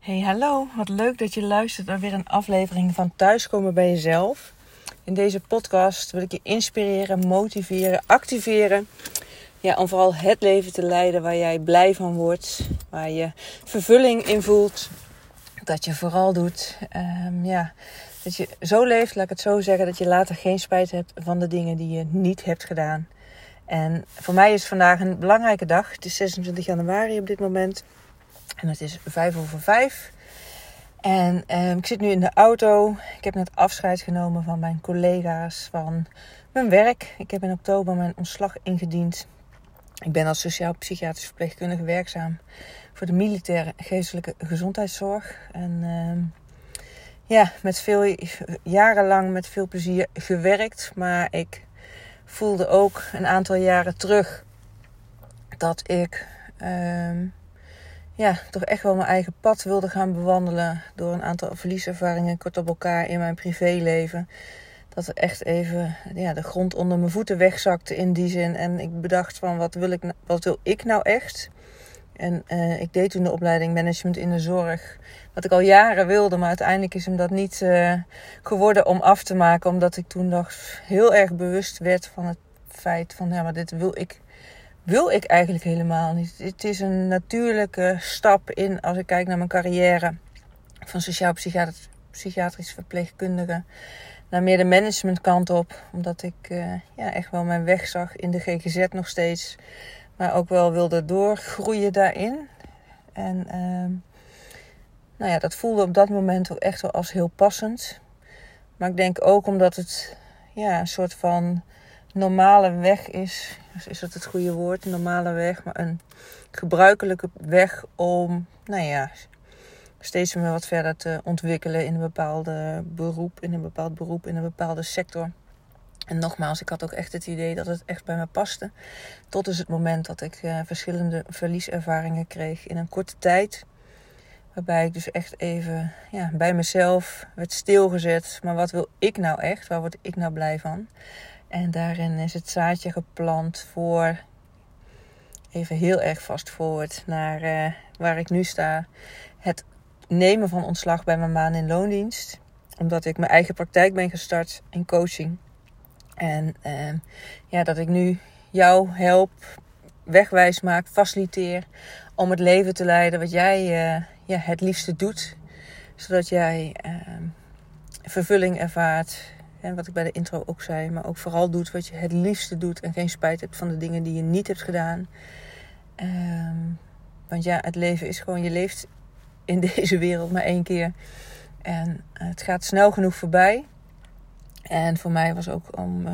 Hey, hallo. Wat leuk dat je luistert naar weer een aflevering van Thuiskomen bij Jezelf. In deze podcast wil ik je inspireren, motiveren, activeren. Ja, om vooral het leven te leiden waar jij blij van wordt. Waar je vervulling in voelt. Dat je vooral doet. Dat je zo leeft, laat ik het zo zeggen, dat je later geen spijt hebt van de dingen die je niet hebt gedaan. En voor mij is vandaag een belangrijke dag. Het is 26 januari op dit moment. En het is 5:05. En ik zit nu in de auto. Ik heb net afscheid genomen van mijn collega's, van mijn werk. Ik heb in oktober mijn ontslag ingediend. Ik ben als sociaal-psychiatrisch verpleegkundige werkzaam voor de militaire geestelijke gezondheidszorg. En jarenlang met veel plezier gewerkt. Maar ik voelde ook een aantal jaren terug dat ik... toch echt wel mijn eigen pad wilde gaan bewandelen. Door een aantal verlieservaringen kort op elkaar in mijn privéleven. Dat er echt even de grond onder mijn voeten wegzakte in die zin. En ik bedacht van wat wil ik nou echt? En ik deed toen de opleiding Management in de Zorg. Wat ik al jaren wilde, maar uiteindelijk is hem dat niet geworden om af te maken. Omdat ik toen heel erg bewust werd van het feit van maar dit wil ik eigenlijk helemaal niet. Het is een natuurlijke stap in, als ik kijk naar mijn carrière van sociaal-psychiatrisch verpleegkundige naar meer de managementkant op. Omdat ik echt wel mijn weg zag in de GGZ nog steeds. Maar ook wel wilde doorgroeien daarin. En dat voelde op dat moment ook echt wel als heel passend. Maar ik denk ook omdat het een soort van normale weg is. Is dat het goede woord? Een normale weg, maar een gebruikelijke weg om steeds meer wat verder te ontwikkelen in een bepaald beroep, in een bepaalde sector. En nogmaals, ik had ook echt het idee dat het echt bij me paste. Tot dus het moment dat ik verschillende verlieservaringen kreeg in een korte tijd. Waarbij ik dus echt even bij mezelf werd stilgezet. Maar wat wil ik nou echt? Waar word ik nou blij van? En daarin is het zaadje geplant voor, even heel erg vast forward naar waar ik nu sta. Het nemen van ontslag bij mijn baan in loondienst. Omdat ik mijn eigen praktijk ben gestart in coaching. En dat ik nu jou help, wegwijs maak, faciliteer om het leven te leiden wat jij het liefste doet. Zodat jij vervulling ervaart. En wat ik bij de intro ook zei. Maar ook vooral doet wat je het liefste doet. En geen spijt hebt van de dingen die je niet hebt gedaan. Het leven is gewoon... Je leeft in deze wereld maar één keer. En het gaat snel genoeg voorbij. En voor mij was ook om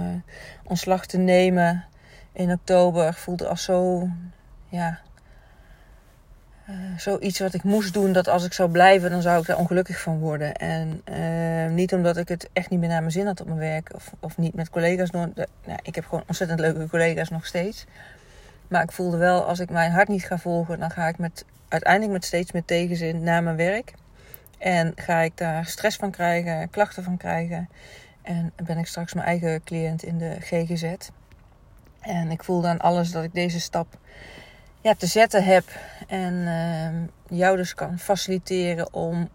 ontslag te nemen in oktober. Voelde als zo... zoiets wat ik moest doen, dat als ik zou blijven, dan zou ik daar ongelukkig van worden. En niet omdat ik het echt niet meer naar mijn zin had op mijn werk. Of niet met collega's. Ik heb gewoon ontzettend leuke collega's nog steeds. Maar ik voelde wel, als ik mijn hart niet ga volgen, dan ga ik uiteindelijk met steeds meer tegenzin naar mijn werk. En ga ik daar stress van krijgen, klachten van krijgen. En ben ik straks mijn eigen cliënt in de GGZ. En ik voelde aan alles dat ik deze stap... te zetten heb en jou dus kan faciliteren om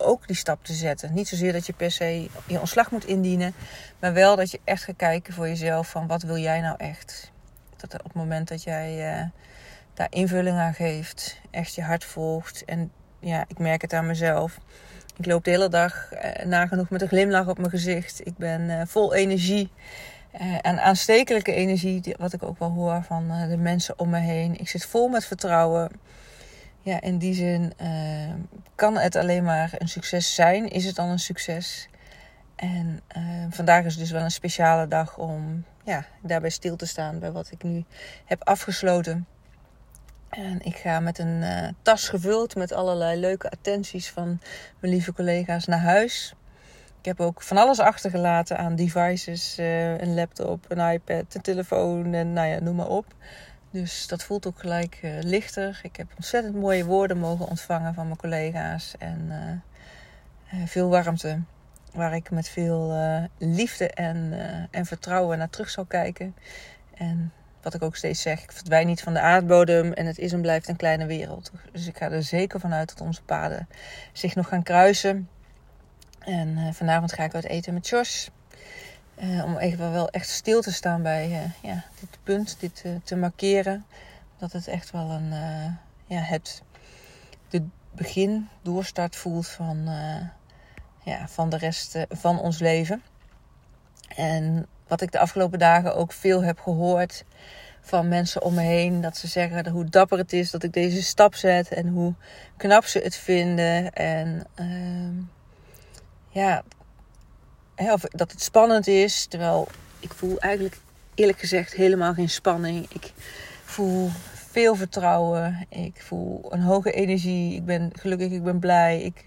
ook die stap te zetten. Niet zozeer dat je per se je ontslag moet indienen, maar wel dat je echt gaat kijken voor jezelf van wat wil jij nou echt. Dat op het moment dat jij daar invulling aan geeft, echt je hart volgt. En ik merk het aan mezelf. Ik loop de hele dag nagenoeg met een glimlach op mijn gezicht. Ik ben vol energie. En aanstekelijke energie, wat ik ook wel hoor van de mensen om me heen. Ik zit vol met vertrouwen. Ja, in die zin kan het alleen maar een succes zijn. Is het al een succes? En vandaag is dus wel een speciale dag om daarbij stil te staan bij wat ik nu heb afgesloten. En ik ga met een tas gevuld met allerlei leuke attenties van mijn lieve collega's naar huis. Ik heb ook van alles achtergelaten aan devices, een laptop, een iPad, een telefoon en noem maar op. Dus dat voelt ook gelijk lichter. Ik heb ontzettend mooie woorden mogen ontvangen van mijn collega's. En veel warmte, waar ik met veel liefde en vertrouwen naar terug zal kijken. En Wat ik ook steeds zeg, ik verdwijn niet van de aardbodem en het is en blijft een kleine wereld. Dus ik ga er zeker van uit dat onze paden zich nog gaan kruisen. En vanavond ga ik uit eten met Jos. Om even wel echt stil te staan bij dit punt, te markeren. Dat het echt wel de doorstart voelt van de rest van ons leven. En wat ik de afgelopen dagen ook veel heb gehoord van mensen om me heen. Dat ze zeggen hoe dapper het is dat ik deze stap zet. En hoe knap ze het vinden. En dat het spannend is. Terwijl ik voel eigenlijk eerlijk gezegd helemaal geen spanning. Ik voel veel vertrouwen. Ik voel een hoge energie. Ik ben gelukkig, ik ben blij. Ik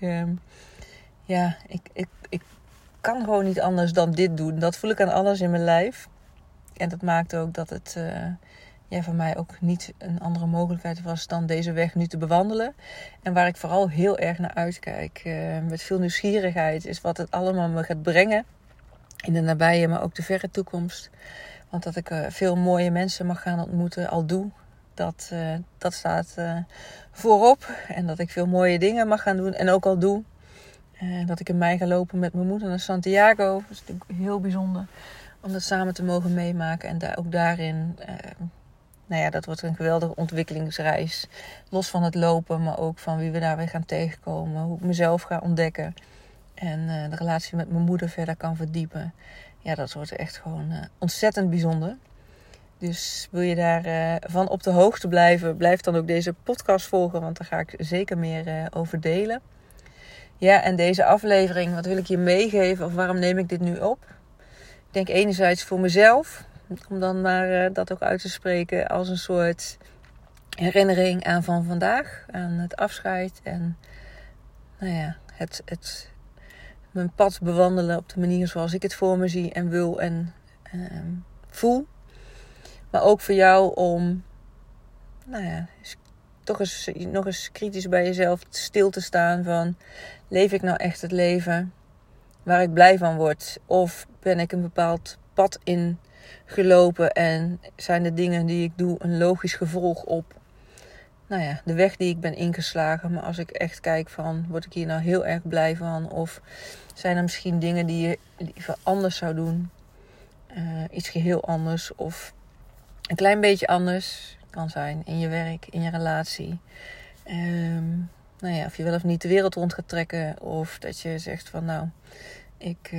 kan gewoon niet anders dan dit doen. Dat voel ik aan alles in mijn lijf. En dat maakt ook dat het voor mij ook niet een andere mogelijkheid was dan deze weg nu te bewandelen. En waar ik vooral heel erg naar uitkijk, met veel nieuwsgierigheid, is wat het allemaal me gaat brengen. In de nabije, maar ook de verre toekomst. Want dat ik veel mooie mensen mag gaan ontmoeten, al doe. Dat staat voorop. En dat ik veel mooie dingen mag gaan doen en ook al doe. Dat ik in mei ga lopen met mijn moeder naar Santiago. Dat is natuurlijk heel bijzonder om dat samen te mogen meemaken. En ook daarin, dat wordt een geweldige ontwikkelingsreis. Los van het lopen, maar ook van wie we daar weer gaan tegenkomen. Hoe ik mezelf ga ontdekken. En de relatie met mijn moeder verder kan verdiepen. Ja, dat wordt echt gewoon ontzettend bijzonder. Dus wil je daarvan op de hoogte blijven, blijf dan ook deze podcast volgen. Want daar ga ik zeker meer over delen. Ja, en deze aflevering, wat wil ik je meegeven of waarom neem ik dit nu op? Ik denk enerzijds voor mezelf, om dan maar dat ook uit te spreken als een soort herinnering aan van vandaag. Aan het afscheid en mijn pad bewandelen op de manier zoals ik het voor me zie en wil en voel. Maar ook voor jou om nog eens kritisch bij jezelf stil te staan van, leef ik nou echt het leven waar ik blij van word? Of ben ik een bepaald pad in gelopen en zijn de dingen die ik doe een logisch gevolg op de weg die ik ben ingeslagen? Maar als ik echt kijk van, word ik hier nou heel erg blij van? Of zijn er misschien dingen die je liever anders zou doen? Iets geheel anders of een klein beetje anders kan zijn in je werk, in je relatie. Of je wel of niet de wereld rond gaat trekken. Of dat je zegt van ik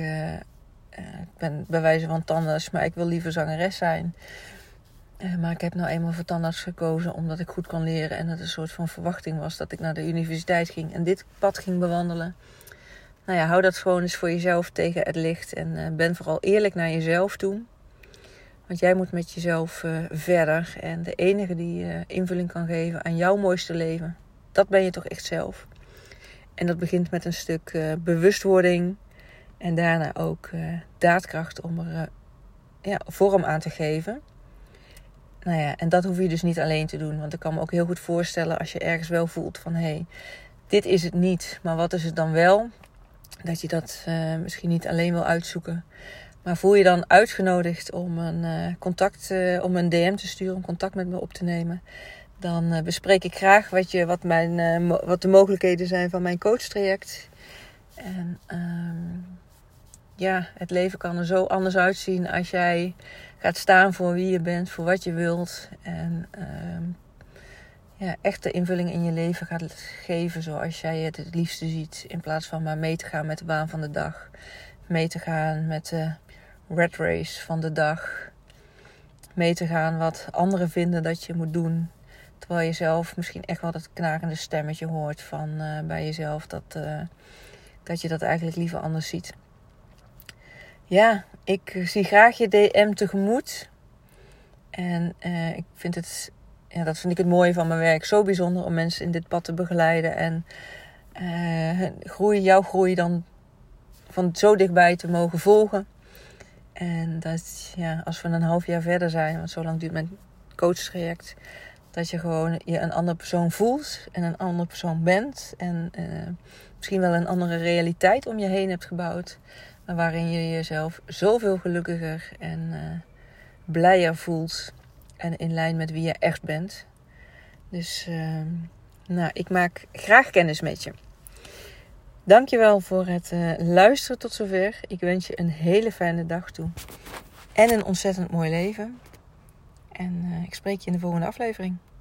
ben bij wijze van tandarts, maar ik wil liever zangeres zijn. Maar ik heb nou eenmaal voor tandarts gekozen omdat ik goed kon leren. En het een soort van verwachting was dat ik naar de universiteit ging. En dit pad ging bewandelen. Hou dat gewoon eens voor jezelf tegen het licht. En ben vooral eerlijk naar jezelf toe. Want jij moet met jezelf verder. En de enige die invulling kan geven aan jouw mooiste leven, dat ben je toch echt zelf. En dat begint met een stuk bewustwording. En daarna ook daadkracht om er vorm aan te geven. En dat hoef je dus niet alleen te doen. Want ik kan me ook heel goed voorstellen als je ergens wel voelt van, hé, dit is het niet. Maar wat is het dan wel? Dat je dat misschien niet alleen wil uitzoeken. Maar voel je dan uitgenodigd om om een DM te sturen, om contact met me op te nemen. Dan bespreek ik graag wat de mogelijkheden zijn van mijn coachtraject. En het leven kan er zo anders uitzien als jij gaat staan voor wie je bent, voor wat je wilt. En echt de invulling in je leven gaat geven zoals jij het liefste ziet. In plaats van maar mee te gaan met de baan van de dag. Mee te gaan met de red race van de dag. Mee te gaan wat anderen vinden dat je moet doen. Terwijl je zelf misschien echt wel dat knakende stemmetje hoort van bij jezelf. Dat je dat eigenlijk liever anders ziet. Ja, ik zie graag je DM tegemoet. En dat vind ik het mooie van mijn werk. Zo bijzonder om mensen in dit pad te begeleiden. En jouw groei dan van zo dichtbij te mogen volgen. En dat als we een half jaar verder zijn, want zo lang duurt mijn coachtraject, dat je gewoon een andere persoon voelt en een andere persoon bent. En misschien wel een andere realiteit om je heen hebt gebouwd. Maar waarin je jezelf zoveel gelukkiger en blijer voelt. en in lijn met wie je echt bent. Dus ik maak graag kennis met je. Dankjewel voor het luisteren tot zover. Ik wens je een hele fijne dag toe. En een ontzettend mooi leven. En ik spreek je in de volgende aflevering.